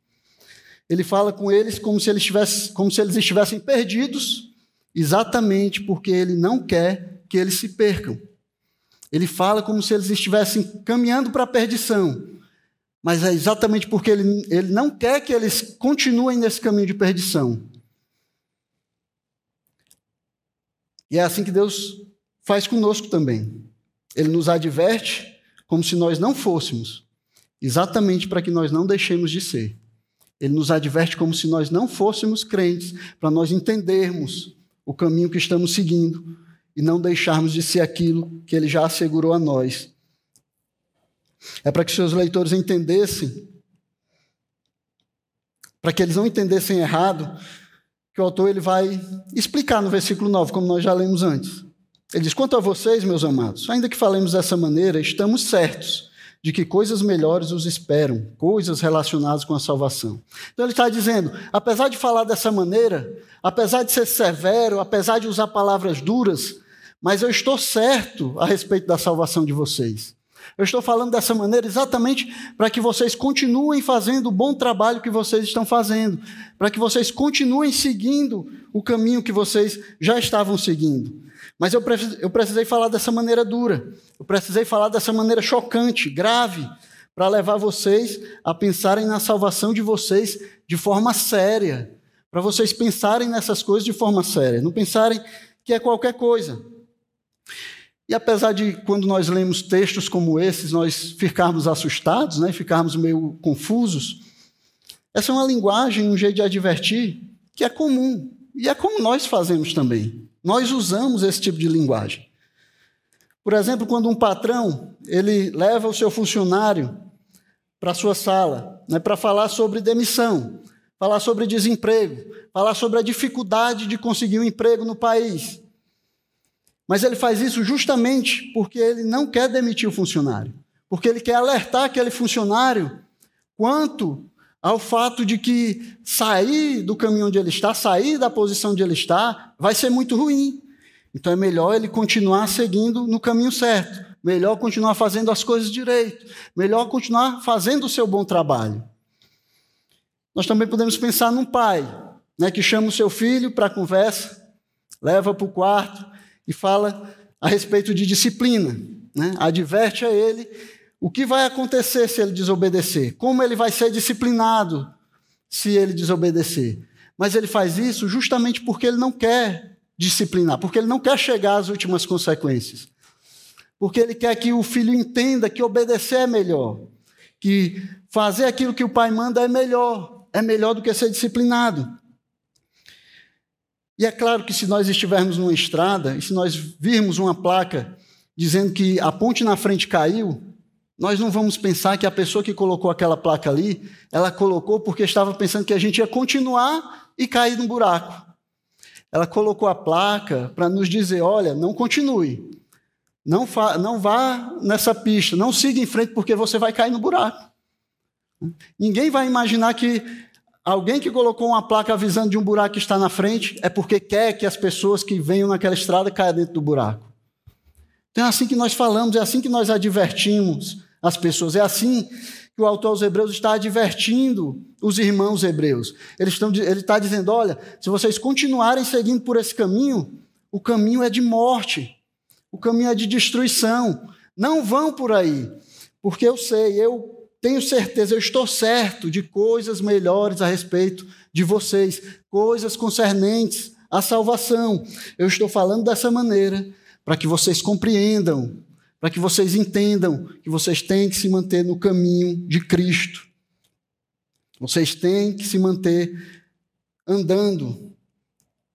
Ele fala com eles como se eles tivessem, como se eles estivessem perdidos, exatamente porque ele não quer que eles se percam. Ele fala como se eles estivessem caminhando para a perdição, mas é exatamente porque ele, ele não quer que eles continuem nesse caminho de perdição. E é assim que Deus faz conosco também. Ele nos adverte como se nós não fôssemos, exatamente para que nós não deixemos de ser. Ele nos adverte como se nós não fôssemos crentes, para nós entendermos o caminho que estamos seguindo e não deixarmos de ser aquilo que ele já assegurou a nós. É para que seus leitores entendessem, para que eles não entendessem errado, que o autor ele vai explicar no versículo nove, como nós já lemos antes. Ele diz, quanto a vocês, meus amados, ainda que falemos dessa maneira, estamos certos de que coisas melhores os esperam, coisas relacionadas com a salvação. Então ele está dizendo, apesar de falar dessa maneira, apesar de ser severo, apesar de usar palavras duras, mas eu estou certo a respeito da salvação de vocês. Eu estou falando dessa maneira exatamente para que vocês continuem fazendo o bom trabalho que vocês estão fazendo, para que vocês continuem seguindo o caminho que vocês já estavam seguindo. Mas eu precisei falar dessa maneira dura, eu precisei falar dessa maneira chocante, grave, para levar vocês a pensarem na salvação de vocês de forma séria, para vocês pensarem nessas coisas de forma séria, não pensarem que é qualquer coisa. E apesar de, quando nós lemos textos como esses, nós ficarmos assustados, né, ficarmos meio confusos, essa é uma linguagem, um jeito de advertir, que é comum. E é como nós fazemos também. Nós usamos esse tipo de linguagem. Por exemplo, quando um patrão ele leva o seu funcionário para a sua sala, né, para falar sobre demissão, falar sobre desemprego, falar sobre a dificuldade de conseguir um emprego no país. Mas ele faz isso justamente porque ele não quer demitir o funcionário, porque ele quer alertar aquele funcionário quanto ao fato de que sair do caminho onde ele está, sair da posição onde ele está, vai ser muito ruim. Então é melhor ele continuar seguindo no caminho certo, melhor continuar fazendo as coisas direito, melhor continuar fazendo o seu bom trabalho. Nós também podemos pensar num pai, né, que chama o seu filho para a conversa, leva para o quarto, e fala a respeito de disciplina, né? Adverte a ele o que vai acontecer se ele desobedecer, como ele vai ser disciplinado se ele desobedecer. Mas ele faz isso justamente porque ele não quer disciplinar, porque ele não quer chegar às últimas consequências. Porque ele quer que o filho entenda que obedecer é melhor, que fazer aquilo que o pai manda é melhor, é melhor do que ser disciplinado. E é claro que se nós estivermos numa estrada, e se nós virmos uma placa dizendo que a ponte na frente caiu, nós não vamos pensar que a pessoa que colocou aquela placa ali, ela colocou porque estava pensando que a gente ia continuar e cair num buraco. Ela colocou a placa para nos dizer, olha, não continue. Não, fa- não vá nessa pista, não siga em frente porque você vai cair no buraco. Ninguém vai imaginar que alguém que colocou uma placa avisando de um buraco que está na frente é porque quer que as pessoas que venham naquela estrada caiam dentro do buraco. Então é assim que nós falamos, é assim que nós advertimos as pessoas, é assim que o autor aos Hebreus está advertindo os irmãos hebreus. Eles estão, ele está dizendo, olha, se vocês continuarem seguindo por esse caminho, o caminho é de morte. O caminho é de destruição. Não vão por aí, porque eu sei, eu tenho certeza, eu estou certo de coisas melhores a respeito de vocês, coisas concernentes à salvação. Eu estou falando dessa maneira para que vocês compreendam, para que vocês entendam que vocês têm que se manter no caminho de Cristo. Vocês têm que se manter andando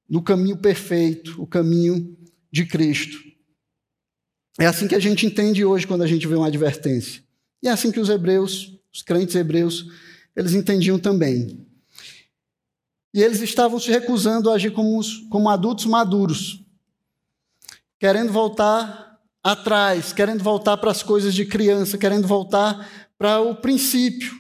no caminho perfeito, o caminho de Cristo. É assim que a gente entende hoje quando a gente vê uma advertência. E é assim que os hebreus, os crentes hebreus, eles entendiam também. E eles estavam se recusando a agir como, como adultos maduros, querendo voltar atrás, querendo voltar para as coisas de criança, querendo voltar para o princípio.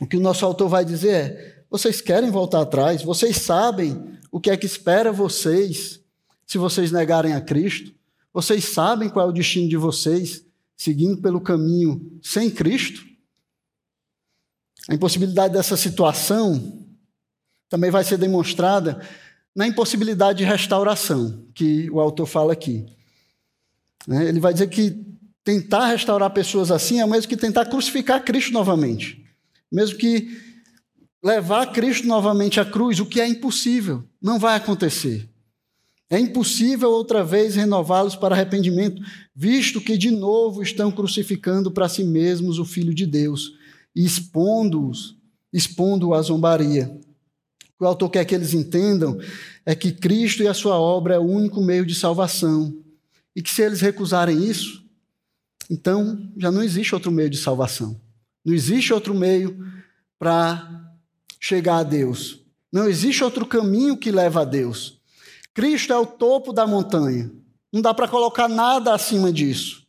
O que o nosso autor vai dizer é, vocês querem voltar atrás, vocês sabem o que é que espera vocês se vocês negarem a Cristo. Vocês sabem qual é o destino de vocês seguindo pelo caminho sem Cristo? A impossibilidade dessa situação também vai ser demonstrada na impossibilidade de restauração, que o autor fala aqui. Ele vai dizer que tentar restaurar pessoas assim é o mesmo que tentar crucificar Cristo novamente. Mesmo que levar Cristo novamente à cruz, o que é impossível, não vai acontecer. É impossível outra vez renová-los para arrependimento, visto que de novo estão crucificando para si mesmos o Filho de Deus e expondo-os, expondo-o à zombaria. O que o autor quer que eles entendam é que Cristo e a sua obra é o único meio de salvação e que se eles recusarem isso, então já não existe outro meio de salvação. Não existe outro meio para chegar a Deus. Não existe outro caminho que leva a Deus. Cristo é o topo da montanha. Não dá para colocar nada acima disso.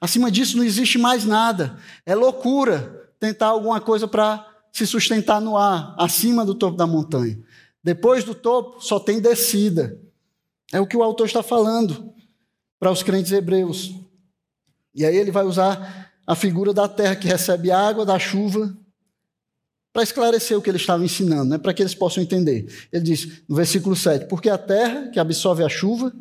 Acima disso não existe mais nada. É loucura tentar alguma coisa para se sustentar no ar, acima do topo da montanha. Depois do topo, só tem descida. É o que o autor está falando para os crentes hebreus. E aí ele vai usar a figura da terra que recebe água da chuva para esclarecer o que ele estava ensinando, né? Para que eles possam entender. Ele diz, no versículo sete, porque a terra que absorve a chuva,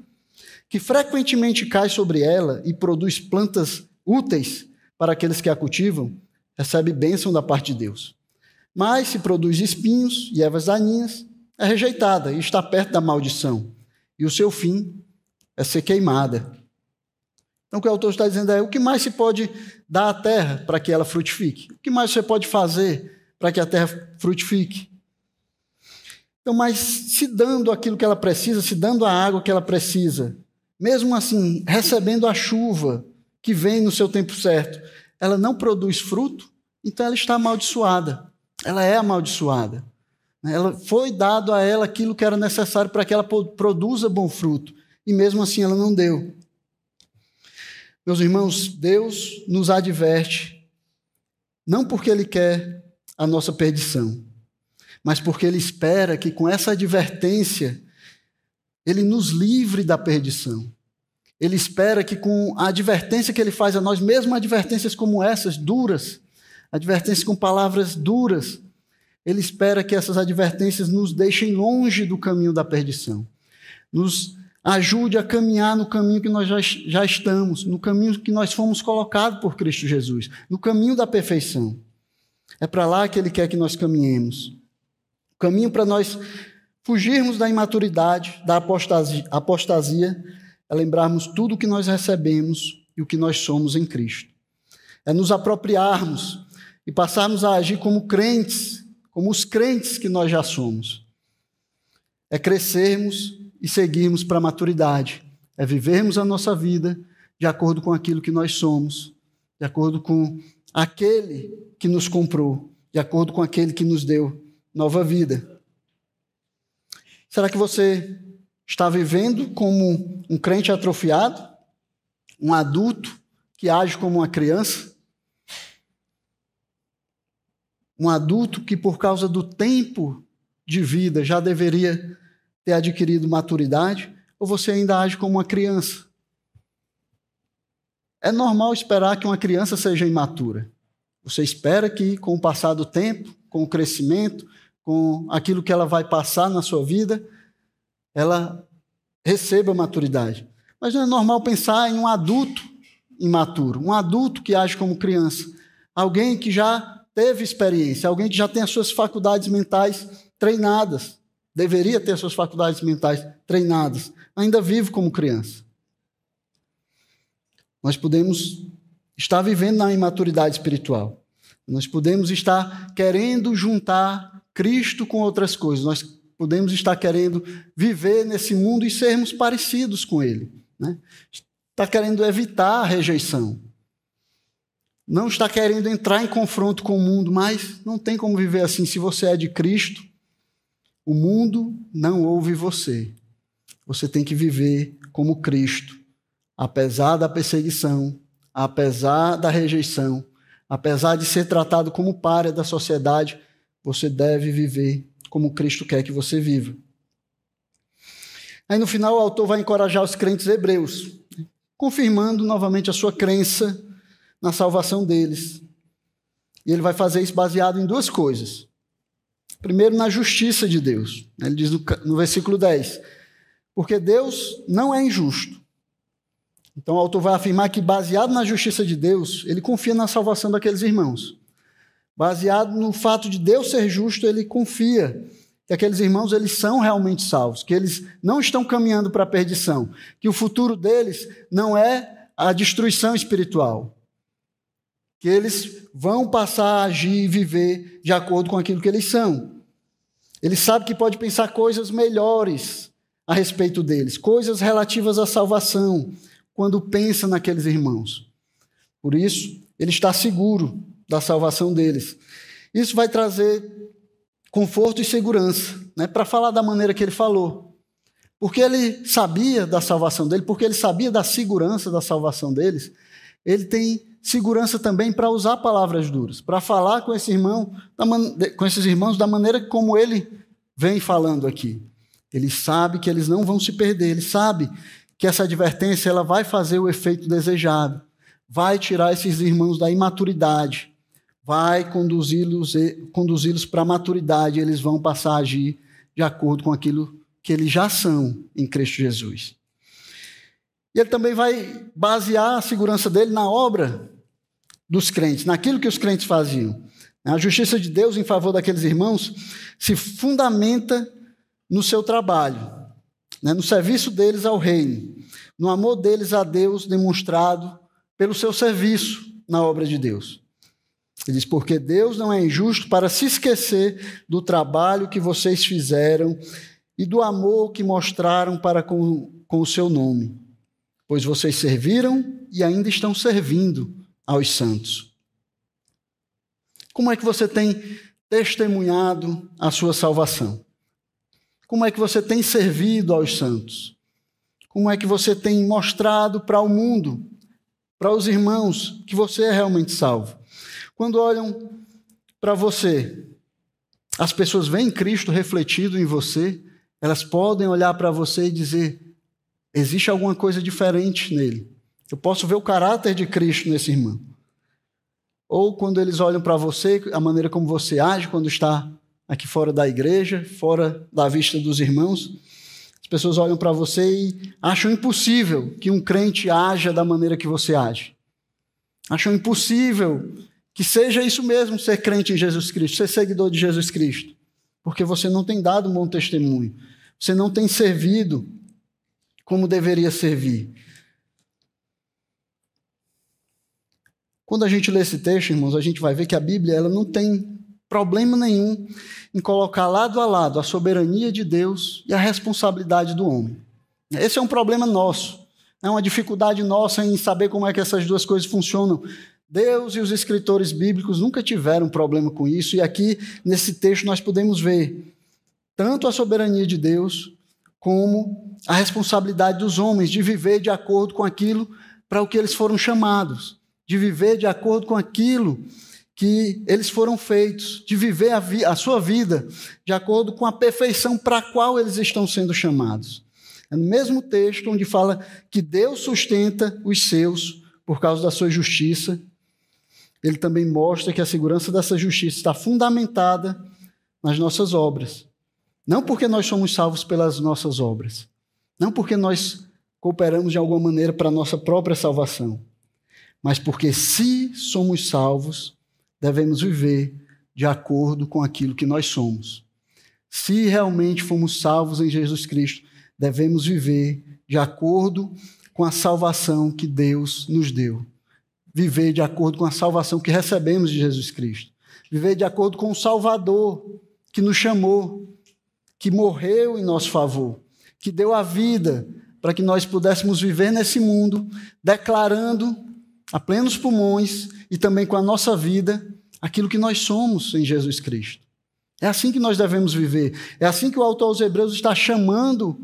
que frequentemente cai sobre ela e produz plantas úteis para aqueles que a cultivam, recebe bênção da parte de Deus. Mas se produz espinhos e ervas daninhas, é rejeitada e está perto da maldição. E o seu fim é ser queimada. Então, o que o autor está dizendo é, o que mais se pode dar à terra para que ela frutifique? O que mais você pode fazer para que a terra frutifique? Então, mas se dando aquilo que ela precisa, se dando a água que ela precisa, mesmo assim, recebendo a chuva que vem no seu tempo certo, ela não produz fruto, então ela está amaldiçoada. Ela é amaldiçoada. Ela foi dado a ela aquilo que era necessário para que ela produza bom fruto, e mesmo assim ela não deu. Meus irmãos, Deus nos adverte, não porque Ele quer a nossa perdição, mas porque Ele espera que com essa advertência Ele nos livre da perdição. Ele espera que com a advertência que Ele faz a nós, mesmo advertências como essas, duras, advertências com palavras duras, Ele espera que essas advertências nos deixem longe do caminho da perdição, nos ajude a caminhar no caminho que nós já, já estamos, no caminho que nós fomos colocados por Cristo Jesus, no caminho da perfeição. É para lá que Ele quer que nós caminhemos. O caminho para nós fugirmos da imaturidade, da apostasia, apostasia, é lembrarmos tudo o que nós recebemos e o que nós somos em Cristo. É nos apropriarmos e passarmos a agir como crentes, como os crentes que nós já somos. É crescermos e seguirmos para a maturidade. É vivermos a nossa vida de acordo com aquilo que nós somos, de acordo com aquele que nos comprou, de acordo com aquele que nos deu nova vida. Será que você está vivendo como um crente atrofiado? Um adulto que age como uma criança? Um adulto que, por causa do tempo de vida, já deveria ter adquirido maturidade? Ou você ainda age como uma criança? É normal esperar que uma criança seja imatura. Você espera que, com o passar do tempo, com o crescimento, com aquilo que ela vai passar na sua vida, ela receba maturidade. Mas não é normal pensar em um adulto imaturo, um adulto que age como criança, alguém que já teve experiência, alguém que já tem as suas faculdades mentais treinadas, deveria ter as suas faculdades mentais treinadas, ainda vive como criança. Nós podemos estar vivendo na imaturidade espiritual. Nós podemos estar querendo juntar Cristo com outras coisas. Nós podemos estar querendo viver nesse mundo e sermos parecidos com Ele, né? Está querendo evitar a rejeição. Não está querendo entrar em confronto com o mundo, mas não tem como viver assim. Se você é de Cristo, o mundo não ouve você. Você tem que viver como Cristo. Apesar da perseguição, apesar da rejeição, apesar de ser tratado como pária da sociedade, você deve viver como Cristo quer que você viva. Aí no final o autor vai encorajar os crentes hebreus, confirmando novamente a sua crença na salvação deles. E ele vai fazer isso baseado em duas coisas. Primeiro, na justiça de Deus. Ele diz no, no versículo dez, porque Deus não é injusto. Então, o autor vai afirmar que, baseado na justiça de Deus, ele confia na salvação daqueles irmãos. Baseado no fato de Deus ser justo, ele confia que aqueles irmãos eles são realmente salvos, que eles não estão caminhando para a perdição, que o futuro deles não é a destruição espiritual, que eles vão passar a agir e viver de acordo com aquilo que eles são. Ele sabe que pode pensar coisas melhores a respeito deles, coisas relativas à salvação, quando pensa naqueles irmãos. Por isso, ele está seguro da salvação deles. Isso vai trazer conforto e segurança, né, para falar da maneira que ele falou. Porque ele sabia da salvação dele, porque ele sabia da segurança da salvação deles, ele tem segurança também para usar palavras duras, para falar com esse irmão, com esses irmãos da maneira como ele vem falando aqui. Ele sabe que eles não vão se perder, ele sabe que essa advertência ela vai fazer o efeito desejado, vai tirar esses irmãos da imaturidade, vai conduzi-los, conduzi-los para a maturidade, eles vão passar a agir de acordo com aquilo que eles já são em Cristo Jesus. E ele também vai basear a segurança dele na obra dos crentes, naquilo que os crentes faziam. A justiça de Deus em favor daqueles irmãos se fundamenta no seu trabalho, no serviço deles ao reino, no amor deles a Deus demonstrado pelo seu serviço na obra de Deus. Ele diz, porque Deus não é injusto para se esquecer do trabalho que vocês fizeram e do amor que mostraram para com, com o seu nome, pois vocês serviram e ainda estão servindo aos santos. Como é que você tem testemunhado a sua salvação? Como é que você tem servido aos santos? Como é que você tem mostrado para o mundo, para os irmãos, que você é realmente salvo? Quando olham para você, as pessoas veem Cristo refletido em você, elas podem olhar para você e dizer, existe alguma coisa diferente nele. Eu posso ver o caráter de Cristo nesse irmão. Ou quando eles olham para você, a maneira como você age quando está aqui fora da igreja, fora da vista dos irmãos, as pessoas olham para você e acham impossível que um crente haja da maneira que você age. Acham impossível que seja isso mesmo ser crente em Jesus Cristo, ser seguidor de Jesus Cristo. Porque você não tem dado um bom testemunho. Você não tem servido como deveria servir. Quando a gente lê esse texto, irmãos, a gente vai ver que a Bíblia ela não tem problema nenhum em colocar lado a lado a soberania de Deus e a responsabilidade do homem. Esse é um problema nosso. É uma dificuldade nossa em saber como é que essas duas coisas funcionam. Deus e os escritores bíblicos nunca tiveram problema com isso. E aqui, nesse texto, nós podemos ver tanto a soberania de Deus como a responsabilidade dos homens de viver de acordo com aquilo para o que eles foram chamados, de viver de acordo com aquilo que eles foram feitos, de viver a, vi- a sua vida de acordo com a perfeição para a qual eles estão sendo chamados. É no mesmo texto onde fala que Deus sustenta os seus por causa da sua justiça. Ele também mostra que a segurança dessa justiça está fundamentada nas nossas obras. Não porque nós somos salvos pelas nossas obras. Não porque nós cooperamos de alguma maneira para a nossa própria salvação. Mas porque se somos salvos, devemos viver de acordo com aquilo que nós somos. Se realmente fomos salvos em Jesus Cristo, devemos viver de acordo com a salvação que Deus nos deu. Viver de acordo com a salvação que recebemos de Jesus Cristo. Viver de acordo com o Salvador que nos chamou, que morreu em nosso favor, que deu a vida para que nós pudéssemos viver nesse mundo, declarando a plenos pulmões e também com a nossa vida aquilo que nós somos em Jesus Cristo. É assim que nós devemos viver. É assim que o autor aos Hebreus está chamando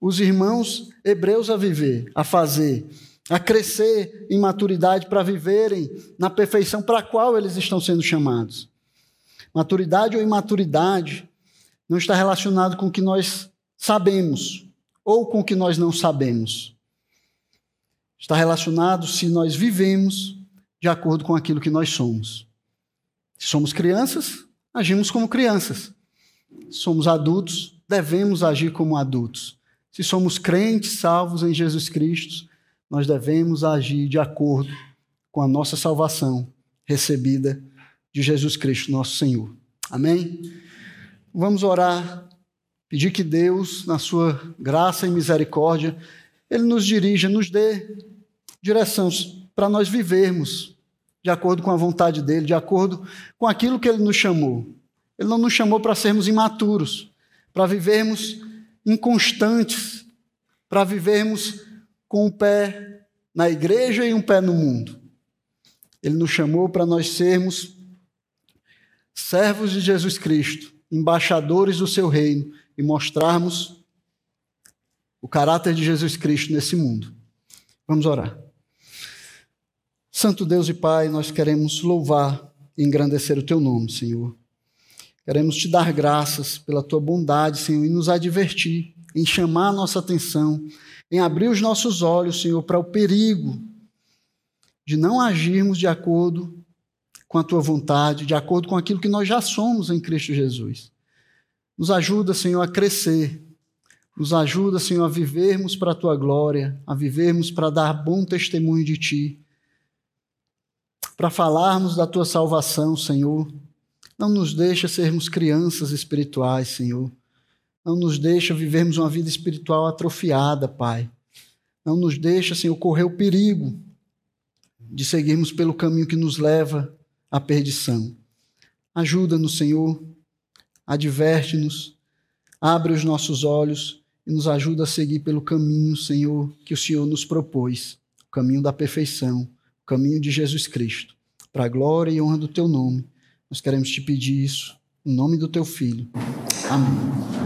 os irmãos hebreus a viver, a fazer, a crescer em maturidade para viverem na perfeição para a qual eles estão sendo chamados. Maturidade ou imaturidade não está relacionado com o que nós sabemos ou com o que nós não sabemos. Está relacionado se nós vivemos de acordo com aquilo que nós somos. Se somos crianças, agimos como crianças. Se somos adultos, devemos agir como adultos. Se somos crentes salvos em Jesus Cristo, nós devemos agir de acordo com a nossa salvação recebida de Jesus Cristo, nosso Senhor. Amém? Vamos orar, pedir que Deus, na sua graça e misericórdia, Ele nos dirija, nos dê direção para nós vivermos de acordo com a vontade dEle, de acordo com aquilo que Ele nos chamou. Ele não nos chamou para sermos imaturos, para vivermos inconstantes, para vivermos com um pé na igreja e um pé no mundo. Ele nos chamou para nós sermos servos de Jesus Cristo, embaixadores do seu reino e mostrarmos o caráter de Jesus Cristo nesse mundo. Vamos orar. Santo Deus e Pai, nós queremos louvar e engrandecer o teu nome, Senhor. Queremos te dar graças pela tua bondade, Senhor, e nos advertir, em chamar a nossa atenção, em abrir os nossos olhos, Senhor, para o perigo de não agirmos de acordo com a tua vontade, de acordo com aquilo que nós já somos em Cristo Jesus. Nos ajuda, Senhor, a crescer. Nos ajuda, Senhor, a vivermos para a tua glória, a vivermos para dar bom testemunho de ti, para falarmos da tua salvação, Senhor. Não nos deixa sermos crianças espirituais, Senhor. Não nos deixa vivermos uma vida espiritual atrofiada, Pai. Não nos deixa, Senhor, correr o perigo de seguirmos pelo caminho que nos leva à perdição. Ajuda-nos, Senhor. Adverte-nos. Abre os nossos olhos e nos ajuda a seguir pelo caminho, Senhor, que o Senhor nos propôs. O caminho da perfeição. O caminho de Jesus Cristo. Para a glória e honra do teu nome. Nós queremos te pedir isso, no nome do teu Filho. Amém.